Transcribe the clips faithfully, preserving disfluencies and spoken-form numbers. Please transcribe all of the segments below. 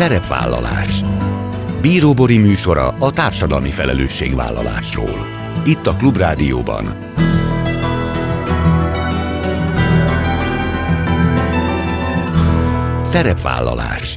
Szerepvállalás. Bíró Bori műsora a társadalmi felelősségvállalásról. Itt a Klubrádióban. Szerepvállalás.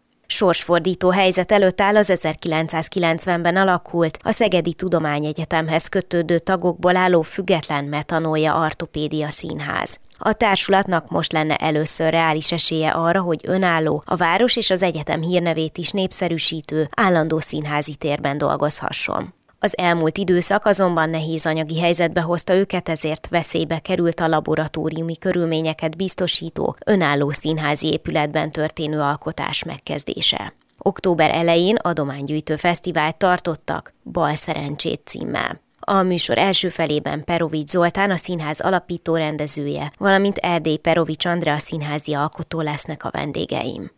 Sorsfordító helyzet előtt áll az ezerkilencszázkilencvenben alakult, a Szegedi Tudományegyetemhez kötődő tagokból álló független Metanoia Artopédia Színház. A társulatnak most lenne először reális esélye arra, hogy önálló, a város és az egyetem hírnevét is népszerűsítő, állandó színházi térben dolgozhasson. Az elmúlt időszak azonban nehéz anyagi helyzetbe hozta őket, ezért veszélybe került a laboratóriumi körülményeket biztosító, önálló színházi épületben történő alkotás megkezdése. Október elején adománygyűjtő fesztivált tartottak, Bal szerencsét címmel. A műsor első felében Perovics Zoltán, a színház alapító rendezője, valamint Erdély Perovics Andrea színházi alkotó lesznek a vendégeim.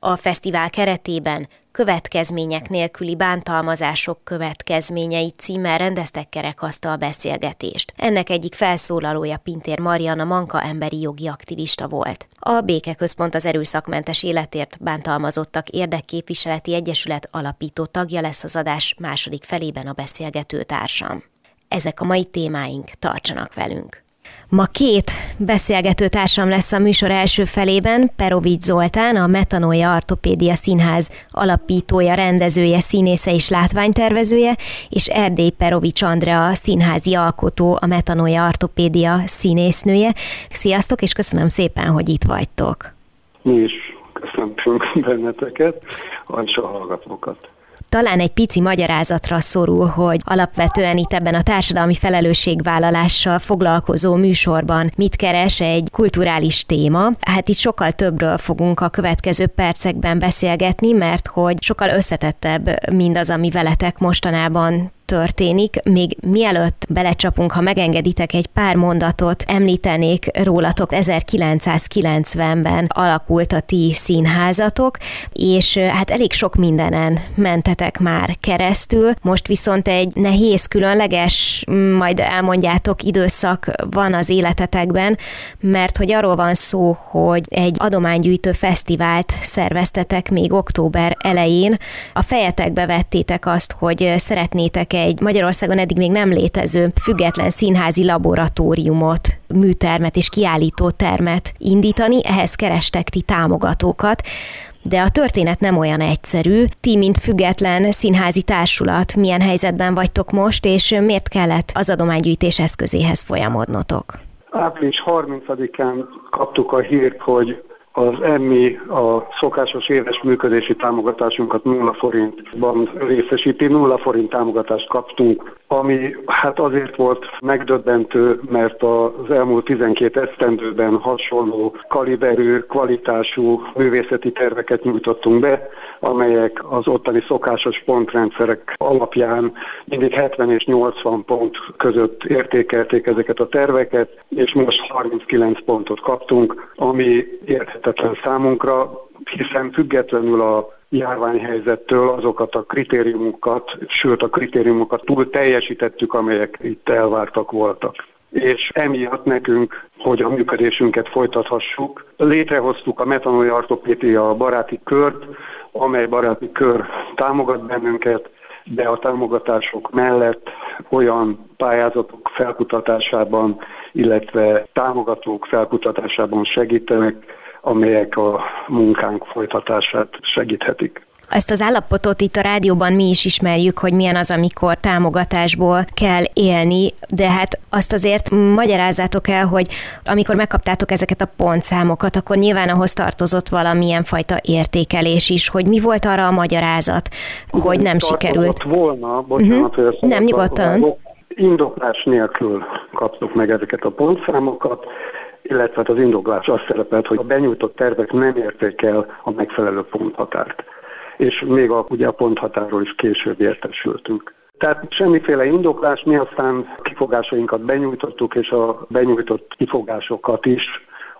A fesztivál keretében Következmények nélküli bántalmazások következményei címmel rendeztek kerekasztal beszélgetést. Ennek egyik felszólalója Pintér Marianna Manka emberi jogi aktivista volt. A Békeközpont az erőszakmentes életért bántalmazottak érdekképviseleti egyesület alapító tagja lesz az adás második felében a beszélgető társam. Ezek a mai témáink, tartsanak velünk! Ma két beszélgető társam lesz a műsor első felében, Perovics Zoltán, a Metanoia Artopédia Színház alapítója, rendezője, színésze és látványtervezője, és Erdély Perovics Andrea, a színházi alkotó, a Metanoia Artopédia színésznője. Sziasztok, és köszönöm szépen, hogy itt vagytok. Mi is köszöntünk benneteket, és a hallgatókat. Talán egy pici magyarázatra szorul, hogy alapvetően itt ebben a társadalmi felelősségvállalással foglalkozó műsorban mit keres egy kulturális téma. Hát itt sokkal többről fogunk a következő percekben beszélgetni, mert hogy sokkal összetettebb mindaz, ami veletek mostanában történik. Még mielőtt belecsapunk, ha megengeditek, egy pár mondatot említenék rólatok. ezerkilencszázkilencvenben alakult a ti színházatok, és hát elég sok mindenen mentetek már keresztül. Most viszont egy nehéz, különleges, majd elmondjátok, időszak van az életetekben, mert hogy arról van szó, hogy egy adománygyűjtő fesztivált szerveztetek még október elején. A fejetekbe vettétek azt, hogy szeretnétek egy Magyarországon eddig még nem létező független színházi laboratóriumot, műtermet és kiállítótermet indítani, ehhez kerestek ti támogatókat, de a történet nem olyan egyszerű. Ti, mint független színházi társulat, milyen helyzetben vagytok most, és miért kellett az adománygyűjtés eszközéhez folyamodnotok? április harmincadikán kaptuk a hírt, hogy az emmi a szokásos éves működési támogatásunkat nulla forintban részesíti, nulla forint támogatást kaptunk, ami hát azért volt megdöbbentő, mert az elmúlt tizenkét esztendőben hasonló kaliberű, kvalitású művészeti terveket nyújtottunk be, amelyek az ottani szokásos pontrendszerek alapján mindig hetven és nyolcvan pont között értékelték ezeket a terveket, és most harminckilenc pontot kaptunk, ami érthetetlen számunkra, hiszen függetlenül a járványhelyzettől azokat a kritériumokat, sőt a kritériumokat túl teljesítettük, amelyek itt elvártak voltak. És emiatt nekünk, hogy a működésünket folytathassuk, létrehoztuk a Metanoia Artopédia baráti kört, amely baráti kör támogat bennünket, de a támogatások mellett olyan pályázatok felkutatásában, illetve támogatók felkutatásában segítenek, amelyek a munkánk folytatását segíthetik. Ezt az állapotot itt a rádióban mi is ismerjük, hogy milyen az, amikor támogatásból kell élni, de hát azt azért magyarázzátok el, hogy amikor megkaptátok ezeket a pontszámokat, akkor nyilván ahhoz tartozott valamilyen fajta értékelés is, hogy mi volt arra a magyarázat, hogy nem sikerült. Volna, bocsánat, uh-huh. Nem, nyugodtan. Indoklás nélkül kaptuk meg ezeket a pontszámokat, illetve az indoklás azt szerepelt, hogy a benyújtott tervek nem érték el a megfelelő ponthatárt. És még a, ugye a ponthatárról is később értesültünk. Tehát semmiféle indoklás, mi aztán kifogásainkat benyújtottuk, és a benyújtott kifogásokat is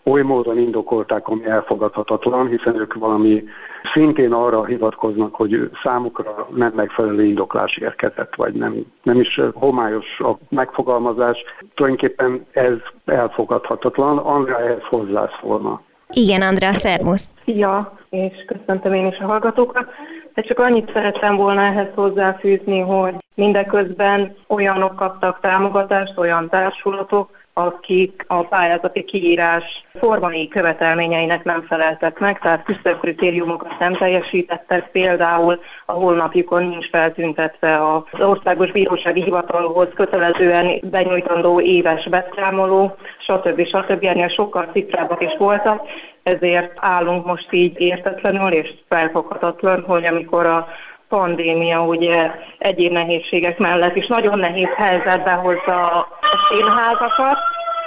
oly módon indokolták, ami elfogadhatatlan, hiszen ők valami szintén arra hivatkoznak, hogy számukra nem megfelelő indoklás érkezett, vagy nem, nem is homályos a megfogalmazás. Tulajdonképpen ez elfogadhatatlan, Andrea ehhez hozzászólna. Igen, Andrea, szervusz! Ja, és köszöntöm én is a hallgatókat. De csak annyit szerettem volna ehhez hozzáfűzni, hogy mindeközben olyanok kaptak támogatást, olyan társulatok, akik a pályázati kiírás formai követelményeinek nem feleltek meg, tehát küszöbb kritériumokat nem teljesítettek, például a honlapjukon nincs feltüntetve az Országos Bírósági Hivatalhoz kötelezően benyújtandó éves beszámoló, stb. Stb. Ennél sokkal ciprábbak is voltak, ezért állunk most így értetlenül és felfoghatatlan, hogy amikor a pandémia ugye egyéb nehézségek mellett is nagyon nehéz helyzetbe hozza a színházakat,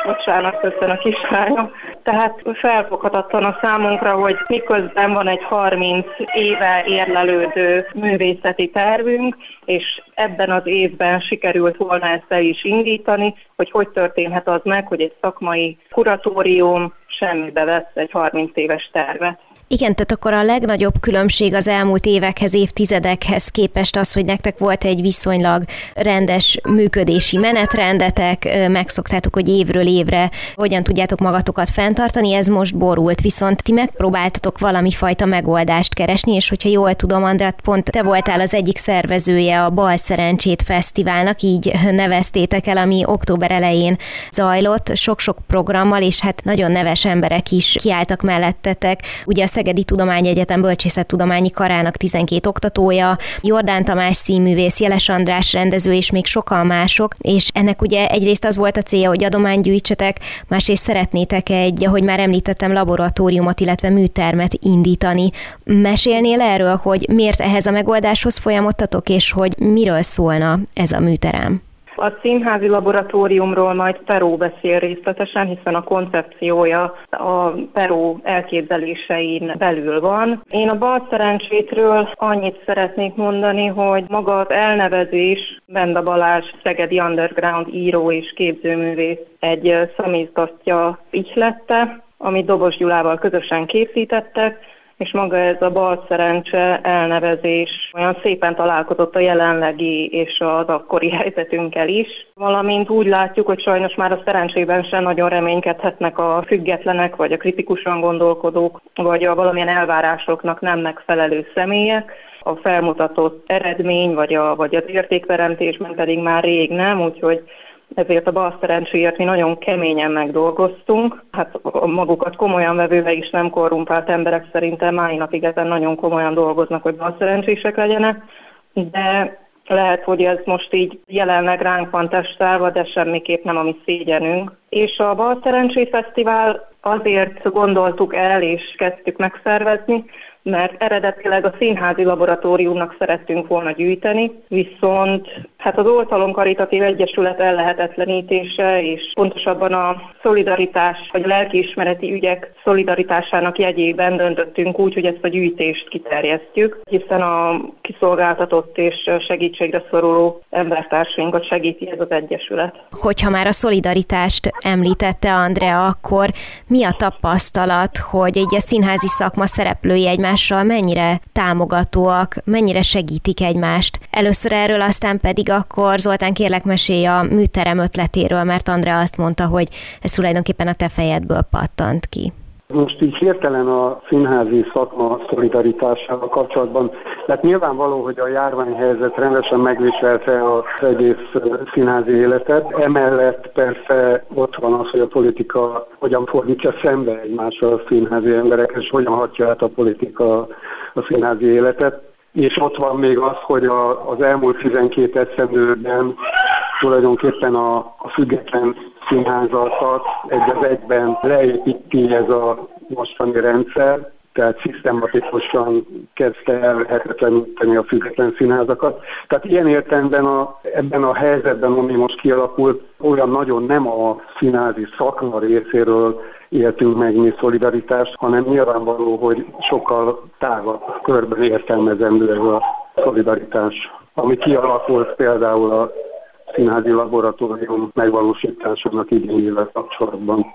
bocsánat, köszön a kislányom. Tehát felfoghatatlan a számunkra, hogy miközben van egy harminc éve érlelődő művészeti tervünk, és ebben az évben sikerült volna ezt el is indítani, hogy hogy történhet az meg, hogy egy szakmai kuratórium semmibe vesz egy harminc éves tervet. Igen, tehát akkor a legnagyobb különbség az elmúlt évekhez, évtizedekhez képest az, hogy nektek volt egy viszonylag rendes működési menetrendetek, megszoktátok, hogy évről évre hogyan tudjátok magatokat fenntartani, ez most borult, viszont ti megpróbáltatok valami fajta megoldást keresni, és hogyha jól tudom, Andrea, pont te voltál az egyik szervezője a Bal Szerencsét Fesztiválnak, így neveztétek el, ami október elején zajlott, sok-sok programmal, és hát nagyon neves emberek is kiálltak mellettetek, ugye a Szegedi Tudományegyetem Bölcsészettudományi Karának tizenkét oktatója, Jordán Tamás színművész, Jeles András rendező és még sokan mások, és ennek ugye egyrészt az volt a célja, hogy adományt gyűjtsetek, másrészt szeretnétek egy, ahogy már említettem, laboratóriumot, illetve műtermet indítani. Mesélnél erről, hogy miért ehhez a megoldáshoz folyamodtatok, és hogy miről szólna ez a műterem? A színházi laboratóriumról majd Peró beszél részletesen, hiszen a koncepciója a Peró elképzelésein belül van. Én a Bal Szerencsétről annyit szeretnék mondani, hogy maga az elnevezés, Benda Balázs, szegedi underground író és képzőművész egy szamizgatja ihlette, amit Dobos Gyulával közösen készítettek, és maga ez a Bal Szerencse elnevezés olyan szépen találkozott a jelenlegi és az akkori helyzetünkkel is, valamint úgy látjuk, hogy sajnos már a szerencsében sem nagyon reménykedhetnek a függetlenek, vagy a kritikusan gondolkodók, vagy a valamilyen elvárásoknak nem megfelelő személyek. A felmutatott eredmény, vagy, a, vagy az értékteremtésben pedig már rég nem, úgyhogy ezért a Bal Szerencséért mi nagyon keményen megdolgoztunk. Hát magukat komolyan vevőve is nem korrumpált emberek szerintem mai napig ezen nagyon komolyan dolgoznak, hogy bal szerencsések legyenek, de lehet, hogy ez most így jelenleg ránk van testálva, de semmiképp nem a mi szégyenünk. És a Bal Szerencsét Fesztivál azért gondoltuk el és kezdtük megszervezni, mert eredetileg a színházi laboratóriumnak szerettünk volna gyűjteni, viszont hát az Oltalom Karitatív Egyesület ellehetetlenítése, és pontosabban a szolidaritás, vagy lelkiismereti ügyek szolidaritásának jegyében döntöttünk úgy, hogy ezt a gyűjtést kiterjesztjük, hiszen a kiszolgáltatott és segítségre szoruló embertársainkat segíti ez az egyesület. Hogyha már a szolidaritást említette Andrea, akkor mi a tapasztalat, hogy egy színházi szakma szereplői egymás mennyire támogatóak, mennyire segítik egymást? Először erről, aztán pedig akkor Zoltán, kérlek, mesélj a műterem ötletéről, mert Andrea azt mondta, hogy ez tulajdonképpen a te fejedből pattant ki. Most így hirtelen a színházi szakma szolidaritásával kapcsolatban, tehát nyilvánvaló, hogy a járványhelyzet rendesen megviselte az egész színházi életet, emellett persze ott van az, hogy a politika hogyan fordítja szembe egymással a színházi emberek, és hogyan hatja át a politika a színházi életet, és ott van még az, hogy a, az elmúlt tizenkét esztendőben tulajdonképpen a, a független színházakat egy az egyben leépíti ez a mostani rendszer, tehát szisztematikusan kezdte elhetetleníteni a független színházakat. Tehát ilyen értelemben a, ebben a helyzetben, ami most kialakult, olyan nagyon nem a színházi szakma részéről éltünk meg mi szolidaritást, hanem nyilvánvaló, hogy sokkal tágabb körben értelmezendő ez a szolidaritás. ami kialakult például a színházi laboratórium megvalósításának igényével kapcsolatban.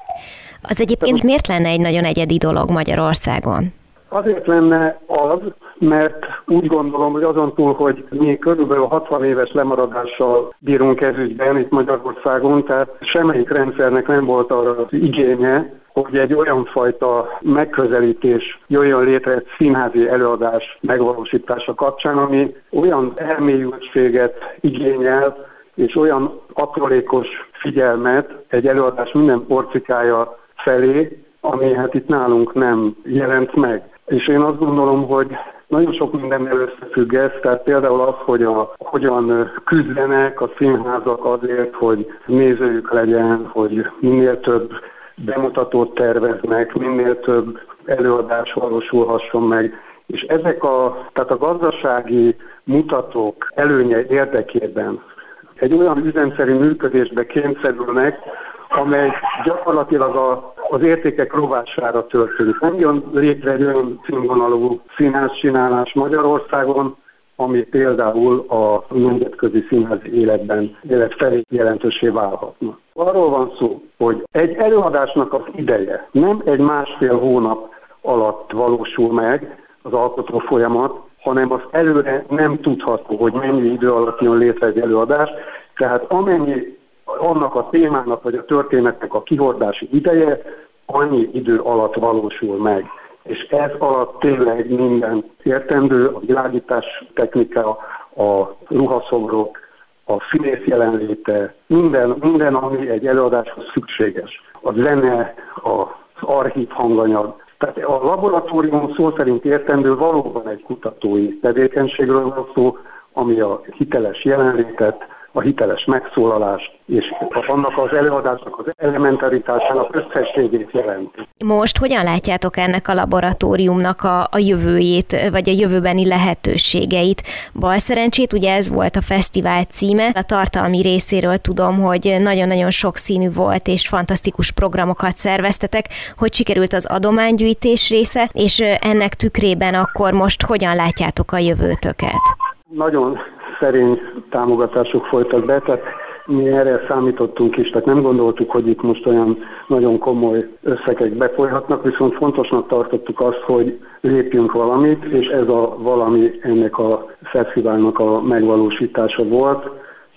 Az egyébként miért lenne egy nagyon egyedi dolog Magyarországon? Azért lenne az, mert úgy gondolom, hogy azon túl, hogy mi körülbelül hatvan éves lemaradással bírunk ez ügyben itt Magyarországon, tehát semmelyik rendszernek nem volt arra az igénye, hogy egy olyan fajta megközelítés jöjjön létre egy színházi előadás megvalósítása kapcsán, ami olyan elmélyültséget igényel, és olyan aprólékos figyelmet egy előadás minden porcikája felé, ami hát itt nálunk nem jelent meg. És én azt gondolom, hogy nagyon sok mindennel összefügg ez, tehát például az, hogy a, hogyan küzdenek a színházak azért, hogy nézőjük legyen, hogy minél több bemutatót terveznek, minél több előadás valósulhasson meg. És ezek a, tehát a gazdasági mutatók előnye érdekében egy olyan üzemszerű működésbe kényszerülnek, amely gyakorlatilag a, az értékek rovására történik. Nem jön létre egy olyan színvonalú színházcsinálás Magyarországon, ami például a nemzetközi színházi életben élet felé jelentősé válhatna. Arról van szó, hogy egy előadásnak az ideje nem egy másfél hónap alatt valósul meg az alkotó folyamat, hanem az előre nem tudható, hogy mennyi idő alatt jön létre egy előadás, tehát amennyi annak a témának vagy a történetnek a kihordási ideje, annyi idő alatt valósul meg. És ez alatt tényleg minden értendő, a világítás technika, a ruhaszobrok, a színész jelenléte, minden, minden, ami egy előadáshoz szükséges. A zene, az archív hanganyag. Tehát a laboratórium szó szerint értendő valóban egy kutatói tevékenységről van szó, ami a hiteles jelenlétet, a hiteles megszólalást, és annak az előadásnak az elementaritásának összességét jelenti. Most hogyan látjátok ennek a laboratóriumnak a, a jövőjét, vagy a jövőbeni lehetőségeit? Balszerencsét, ugye ez volt a fesztivál címe. A tartalmi részéről tudom, hogy nagyon-nagyon sokszínű volt, és fantasztikus programokat szerveztetek. Hogy sikerült az adománygyűjtés része, és ennek tükrében akkor most hogyan látjátok a jövőtöket? Nagyon szerény támogatások folytak be, tehát mi erre számítottunk is, tehát nem gondoltuk, hogy itt most olyan nagyon komoly összegek befolyhatnak, viszont fontosnak tartottuk azt, hogy lépjünk valamit, és ez a valami ennek a fesztiválnak a megvalósítása volt,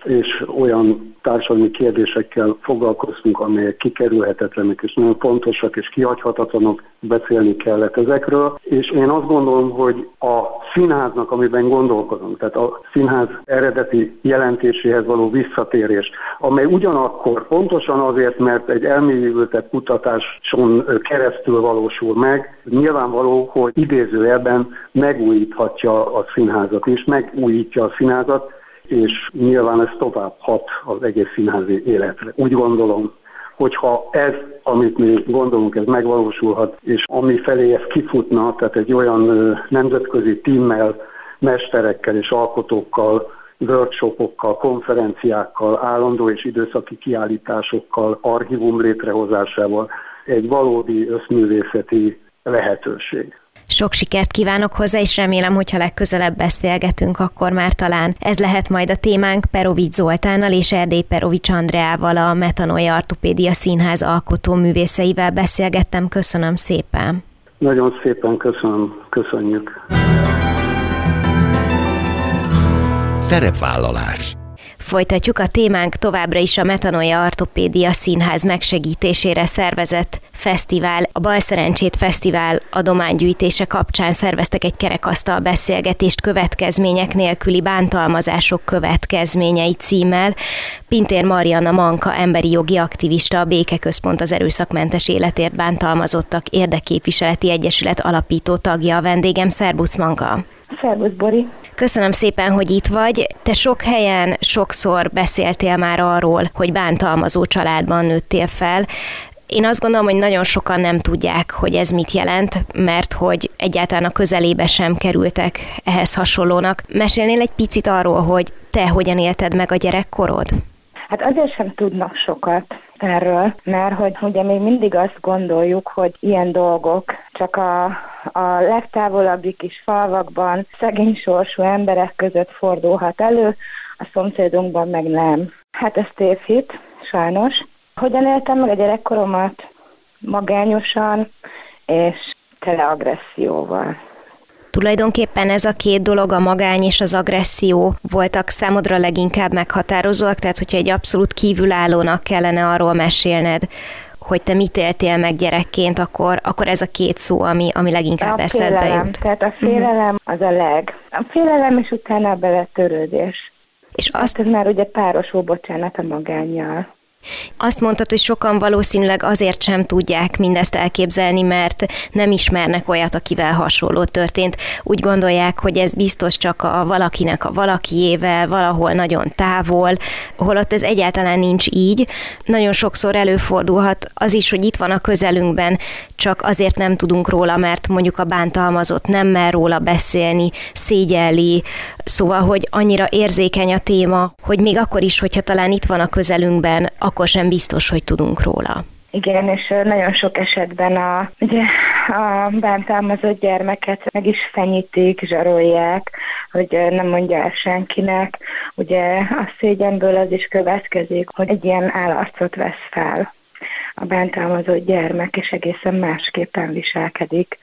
és olyan társadalmi kérdésekkel foglalkoztunk, amelyek kikerülhetetlenek, és nagyon fontosak, és kihagyhatatlanok, beszélni kellett ezekről. És én azt gondolom, hogy a színháznak, amiben gondolkozunk, tehát a színház eredeti jelentéséhez való visszatérés, amely ugyanakkor pontosan azért, mert egy elmélyültebb kutatáson keresztül valósul meg, nyilvánvaló, hogy idézőjelben megújíthatja a színházat, és megújítja a színházat, és nyilván ez tovább hat az egész színházi életre. Úgy gondolom, hogyha ez, amit mi gondolunk, ez megvalósulhat, és ami felé ez kifutna, tehát egy olyan nemzetközi tímmel, mesterekkel és alkotókkal, workshopokkal, konferenciákkal, állandó és időszaki kiállításokkal, archívum létrehozásával egy valódi összművészeti lehetőség. Sok sikert kívánok hozzá, és remélem, hogyha legközelebb beszélgetünk, akkor már talán ez lehet majd a témánk Perovics Zoltánnal és Erdély Perovics Andreával, a Metanoia Artopédia Színház alkotó művészeivel beszélgettem. Köszönöm szépen! Nagyon szépen köszönöm, köszönjük! Szerepvállalás. Folytatjuk a témánk továbbra is a Metanoia Artopédia Színház megsegítésére szervezett fesztivál, a Balszerencsét Fesztivál adománygyűjtése kapcsán szerveztek egy kerekasztal beszélgetést következmények nélküli bántalmazások következményei címmel. Pintér Marianna Manka, emberi jogi aktivista, a Békeközpont az erőszakmentes életért bántalmazottak Érdekképviseleti Egyesület alapító tagja a vendégem. Szerbusz Manka! Szerbusz Bori! Köszönöm szépen, hogy itt vagy. Te sok helyen sokszor beszéltél már arról, hogy bántalmazó családban nőttél fel. Én azt gondolom, hogy nagyon sokan nem tudják, hogy ez mit jelent, mert hogy egyáltalán a közelébe sem kerültek ehhez hasonlónak. Mesélnél egy picit arról, hogy te hogyan élted meg a gyerekkorod? Hát azért sem tudnak sokat, erről, mert hogy ugye még mindig azt gondoljuk, hogy ilyen dolgok csak a, a legtávolabbi kis falvakban szegény sorsú emberek között fordulhat elő, a szomszédunkban meg nem. Hát ez tévhit, sajnos. Hogyan éltem meg a gyerekkoromat? Magányosan és tele agresszióval. Tulajdonképpen ez a két dolog, a magány és az agresszió voltak számodra leginkább meghatározóak, tehát hogyha egy abszolút kívülállónak kellene arról mesélned, hogy te mit éltél meg gyerekként, akkor, akkor ez a két szó, ami, ami leginkább eszedbe jut. Tehát a félelem az a leg. A félelem és utána a beletörődés. És azt hát ez már ugye párosul, bocsánat, a magánnyal. Azt mondtad, hogy sokan valószínűleg azért sem tudják mindezt elképzelni, mert nem ismernek olyat, akivel hasonló történt. Úgy gondolják, hogy ez biztos csak a valakinek a valakiével, valahol nagyon távol, holott ez egyáltalán nincs így. Nagyon sokszor előfordulhat az is, hogy itt van a közelünkben, csak azért nem tudunk róla, mert mondjuk a bántalmazott nem mer róla beszélni, szégyelli, szóval, hogy annyira érzékeny a téma, hogy még akkor is, hogyha talán itt van a közelünkben, akkor sem biztos, hogy tudunk róla. Igen, és nagyon sok esetben a, ugye, a bántalmazott gyermeket meg is fenyítik, zsarolják, hogy nem mondja el senkinek. Ugye a szégyenből az is következik, hogy egy ilyen állarcot vesz fel a bántalmazott gyermek, és egészen másképpen viselkedik,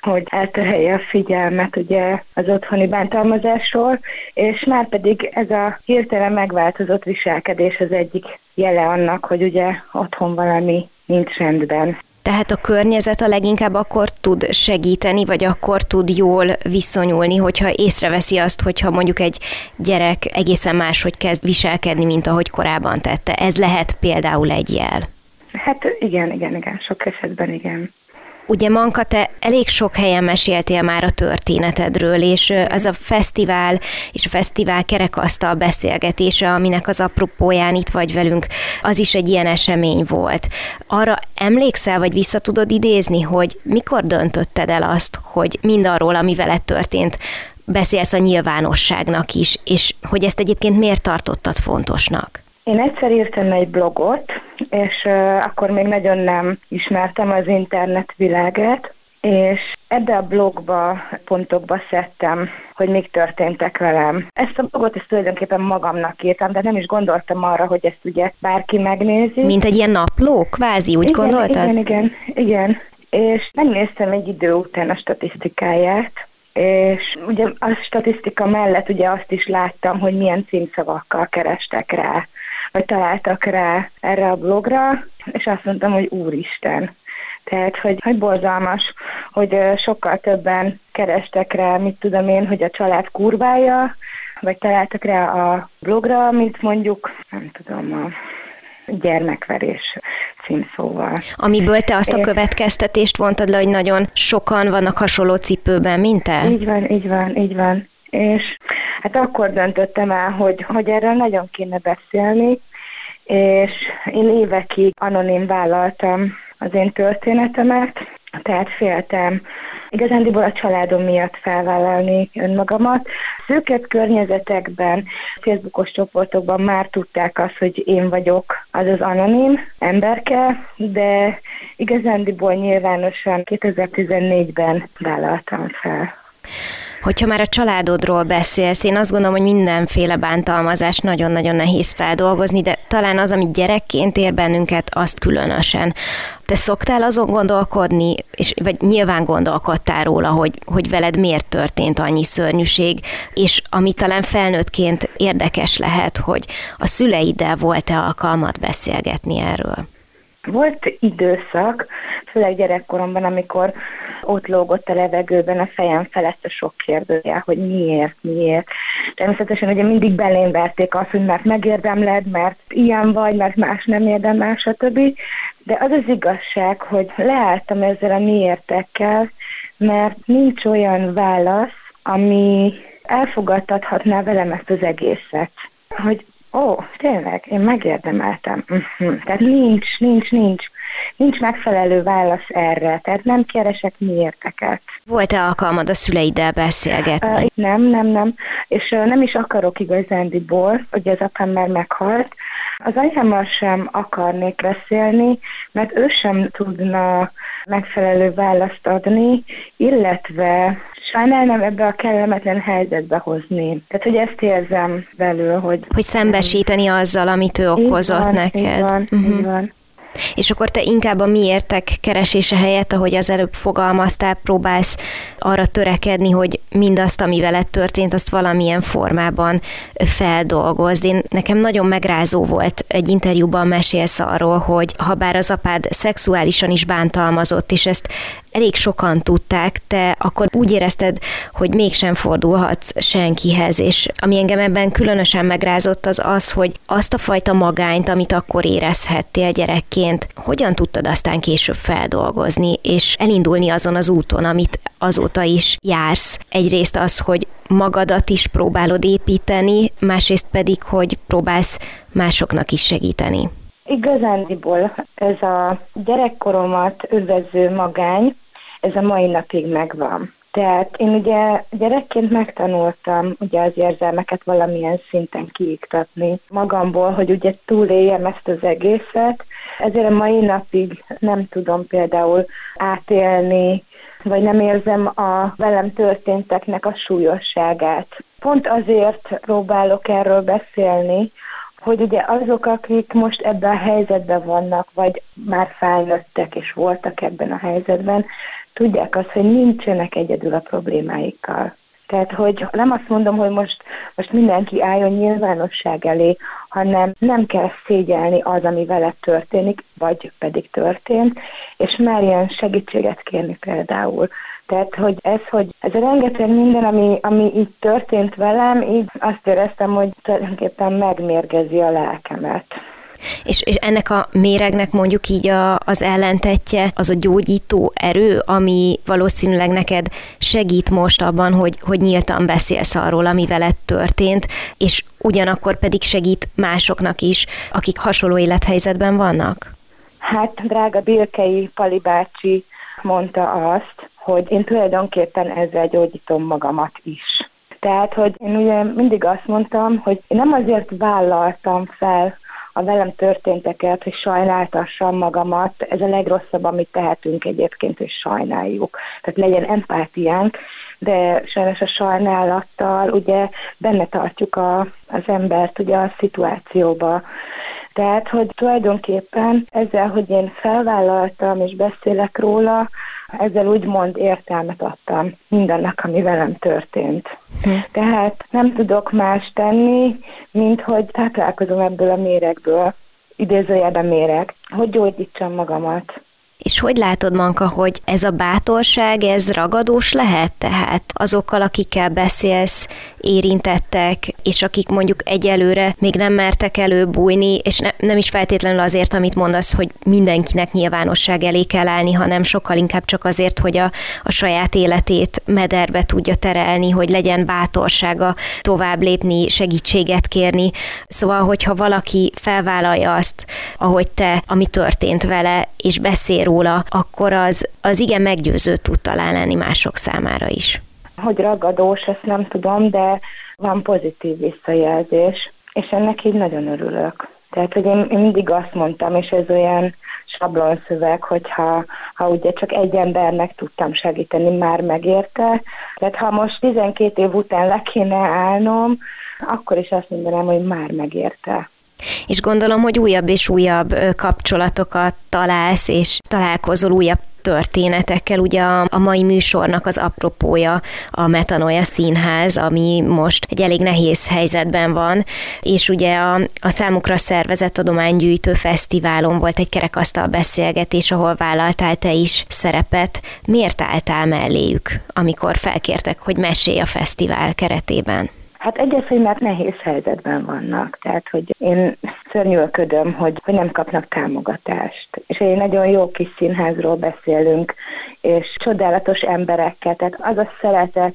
hogy elterhelje a figyelmet ugye az otthoni bántalmazásról, és már pedig ez a hirtelen megváltozott viselkedés az egyik jele annak, hogy ugye otthon valami nincs rendben. Tehát a környezet a leginkább akkor tud segíteni, vagy akkor tud jól viszonyulni, hogyha észreveszi azt, hogyha mondjuk egy gyerek egészen máshogy kezd viselkedni, mint ahogy korábban tette. Ez lehet például egy jel. Hát igen, igen, igen, sok esetben igen. Ugye Manka, te elég sok helyen meséltél már a történetedről, és az a fesztivál és a fesztivál kerekasztal beszélgetése, aminek az apropóján itt vagy velünk, az is egy ilyen esemény volt. Arra emlékszel, vagy vissza tudod idézni, hogy mikor döntötted el azt, hogy mindarról, ami veled történt, beszélsz a nyilvánosságnak is, és hogy ezt egyébként miért tartottad fontosnak? Én egyszer írtam egy blogot, és uh, akkor még nagyon nem ismertem az internet világát, és ebbe a blogba, pontokba szedtem, hogy mik történtek velem. Ezt a blogot ezt tulajdonképpen magamnak írtam, de nem is gondoltam arra, hogy ezt ugye bárki megnézi. Mint egy ilyen napló, kvázi, úgy igen, gondoltad? Igen, igen, igen. És megnéztem egy idő után a statisztikáját, és ugye a statisztika mellett ugye azt is láttam, hogy milyen címszavakkal kerestek rá, vagy találtak rá erre a blogra, és azt mondtam, hogy úristen. Tehát, hogy, hogy borzalmas, hogy sokkal többen kerestek rá, mit tudom én, hogy a család kurvája, vagy találtak rá a blogra, mint mondjuk, nem tudom, a gyermekverés címszóval. Amiből te azt a következtetést vontad le, hogy nagyon sokan vannak hasonló cipőben, mint te? Így van, így van, így van. És hát akkor döntöttem el, hogy, hogy erről nagyon kéne beszélni, és én évekig anonim vállaltam az én történetemet, tehát féltem igazándiból a családom miatt felvállalni önmagamat. Szűkebb környezetekben, Facebookos csoportokban már tudták azt, hogy én vagyok az az anonim emberke, de igazándiból nyilvánosan kétezer-tizennégyben vállaltam fel. Hogyha már a családodról beszélsz, én azt gondolom, hogy mindenféle bántalmazást nagyon-nagyon nehéz feldolgozni, de talán az, amit gyerekként ér bennünket, azt különösen. Te szoktál azon gondolkodni, és, vagy nyilván gondolkodtál róla, hogy, hogy veled miért történt annyi szörnyűség, és ami talán felnőttként érdekes lehet, hogy a szüleiddel volt-e alkalmat beszélgetni erről? Volt időszak, főleg gyerekkoromban, amikor ott lógott a levegőben a fejem felett a sok kérdőjel, hogy miért, miért. Természetesen ugye mindig belém verték azt, hogy mert megérdemled, mert ilyen vagy, mert más nem érdemel, stb. De az az igazság, hogy leálltam ezzel a miértekkel, mert nincs olyan válasz, ami elfogadtathatná velem ezt az egészet. Hogy ó, tényleg, én megérdemeltem. Uh-huh. Tehát nincs, nincs, nincs. Nincs megfelelő válasz erre, tehát nem keresek miérteket. Volt-e alkalmad a szüleiddel beszélgetni? Uh, nem, nem, nem. És uh, nem is akarok igazándiból, ugye az apám már meghalt, Az anyámmal sem akarnék beszélni, mert ő sem tudna megfelelő választ adni, illetve sajnálnám ebbe a kellemetlen helyzetbe hozni. Tehát, hogy ezt érzem belül, hogy... Hogy szembesíteni azzal, amit ő okozott van, neked. Így van, uh-huh. így van. És akkor te inkább a miértek keresése helyett, ahogy az előbb fogalmaztál, próbálsz arra törekedni, hogy mindazt, ami veled történt, azt valamilyen formában feldolgozd. Én, nekem nagyon megrázó volt, egy interjúban mesélsz arról, hogy habár az apád szexuálisan is bántalmazott, és ezt elég sokan tudták, te akkor úgy érezted, hogy mégsem fordulhatsz senkihez, és ami engem ebben különösen megrázott, az az, hogy azt a fajta magányt, amit akkor érezhettél gyerekként, hogyan tudtad aztán később feldolgozni, és elindulni azon az úton, amit azóta is jársz. Egyrészt az, hogy magadat is próbálod építeni, másrészt pedig, hogy próbálsz másoknak is segíteni. Igazándiból ez a gyerekkoromat övező magány, ez a mai napig megvan. Tehát én ugye gyerekként megtanultam ugye az érzelmeket valamilyen szinten kiiktatni magamból, hogy ugye túléljem ezt az egészet, ezért a mai napig nem tudom például átélni, vagy nem érzem a velem történteknek a súlyosságát. Pont azért próbálok erről beszélni, hogy ugye azok, akik most ebben a helyzetben vannak, vagy már felnőttek és voltak ebben a helyzetben, tudják azt, hogy nincsenek egyedül a problémáikkal. Tehát, hogy nem azt mondom, hogy most, most mindenki álljon nyilvánosság elé, hanem nem kell szégyelni az, ami veled történik, vagy pedig történt, és merjen segítséget kérni például. Tehát, hogy ez, hogy ez a rengeteg minden, ami, ami így történt velem, így azt éreztem, hogy tulajdonképpen megmérgezi a lelkemet. És, és ennek a méregnek mondjuk így a, az ellentetje, az a gyógyító erő, ami valószínűleg neked segít most abban, hogy, hogy nyíltan beszélsz arról, ami veled történt, és ugyanakkor pedig segít másoknak is, akik hasonló élethelyzetben vannak? Hát, drága Birkei Pali bácsi mondta azt, hogy én tulajdonképpen ezzel gyógyítom magamat is. Tehát, hogy én ugye mindig azt mondtam, hogy én nem azért vállaltam fel a velem történteket, hogy sajnáltassam magamat. Ez a legrosszabb, amit tehetünk egyébként, hogy sajnáljuk. Tehát legyen empátiánk, de sajnos a sajnálattal ugye benne tartjuk a, az embert ugye a szituációba. Tehát, hogy tulajdonképpen ezzel, hogy én felvállaltam és beszélek róla, ezzel úgymond értelmet adtam mindannak, ami velem történt. Hm. Tehát nem tudok más tenni, mint hogy táplálkozom ebből a méregből, idézőjelben méreg, hogy gyógyítsam magamat. És hogy látod, Manka, hogy ez a bátorság, ez ragadós lehet? Tehát azokkal, akikkel beszélsz, érintettek, és akik mondjuk egyelőre még nem mertek előbújni, és ne, nem is feltétlenül azért, amit mondasz, hogy mindenkinek nyilvánosság elé kell állni, hanem sokkal inkább csak azért, hogy a, a saját életét mederbe tudja terelni, hogy legyen bátorsága tovább lépni, segítséget kérni. Szóval, hogyha valaki felvállalja azt, ahogy te, ami történt vele, és beszél róla, akkor az, az igen meggyőző tud talán lenni mások számára is. Hogy ragadós, ezt nem tudom, de van pozitív visszajelzés, és ennek így nagyon örülök. Tehát, hogy én, én mindig azt mondtam, és ez olyan sablonszöveg, hogyha ha ugye csak egy embernek tudtam segíteni, már megérte. Tehát, ha most tizenkét év után le kéne állnom, akkor is azt mondanám, hogy már megérte. És gondolom, hogy újabb és újabb kapcsolatokat találsz, és találkozol újabb történetekkel. Ugye a mai műsornak az apropója a Metanoia Színház, ami most egy elég nehéz helyzetben van, és ugye a, a számukra szervezett adománygyűjtő fesztiválon volt egy kerekasztal beszélgetés, ahol vállaltál te is szerepet. Miért álltál melléjük, amikor felkértek, hogy mesélj a fesztivál keretében? Hát egyrészt, hogy már nehéz helyzetben vannak, tehát hogy én szörnyűködöm, hogy, hogy nem kapnak támogatást. És egy nagyon jó kis színházról beszélünk, és csodálatos emberekkel, tehát az a szeretet,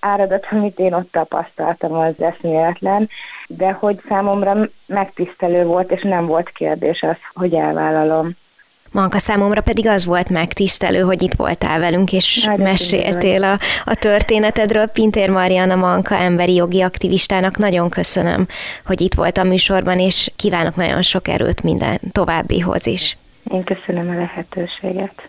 áradat, amit én ott tapasztaltam, az eszméletlen, de hogy számomra megtisztelő volt, és nem volt kérdés az, hogy elvállalom. Manka, számomra pedig az volt megtisztelő, hogy itt voltál velünk, és nagyon meséltél a, a történetedről. Pintér Marianna Manka emberi jogi aktivistának nagyon köszönöm, hogy itt volt a műsorban, és kívánok nagyon sok erőt minden továbbihoz is. Én köszönöm a lehetőséget.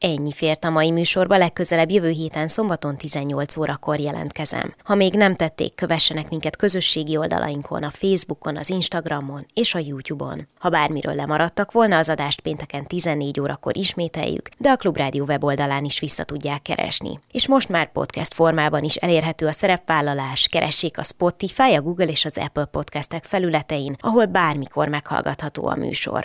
Ennyi fért a mai műsorba, legközelebb jövő héten szombaton tizennyolc órakor jelentkezem. Ha még nem tették, kövessenek minket közösségi oldalainkon, a Facebookon, az Instagramon és a YouTube-on. Ha bármiről lemaradtak volna, az adást pénteken tizennégy órakor ismételjük, de a Klubrádió weboldalán is vissza tudják keresni. És most már podcast formában is elérhető a Szerepvállalás, keressék a Spotify, a Google és az Apple podcastek felületein, ahol bármikor meghallgatható a műsor.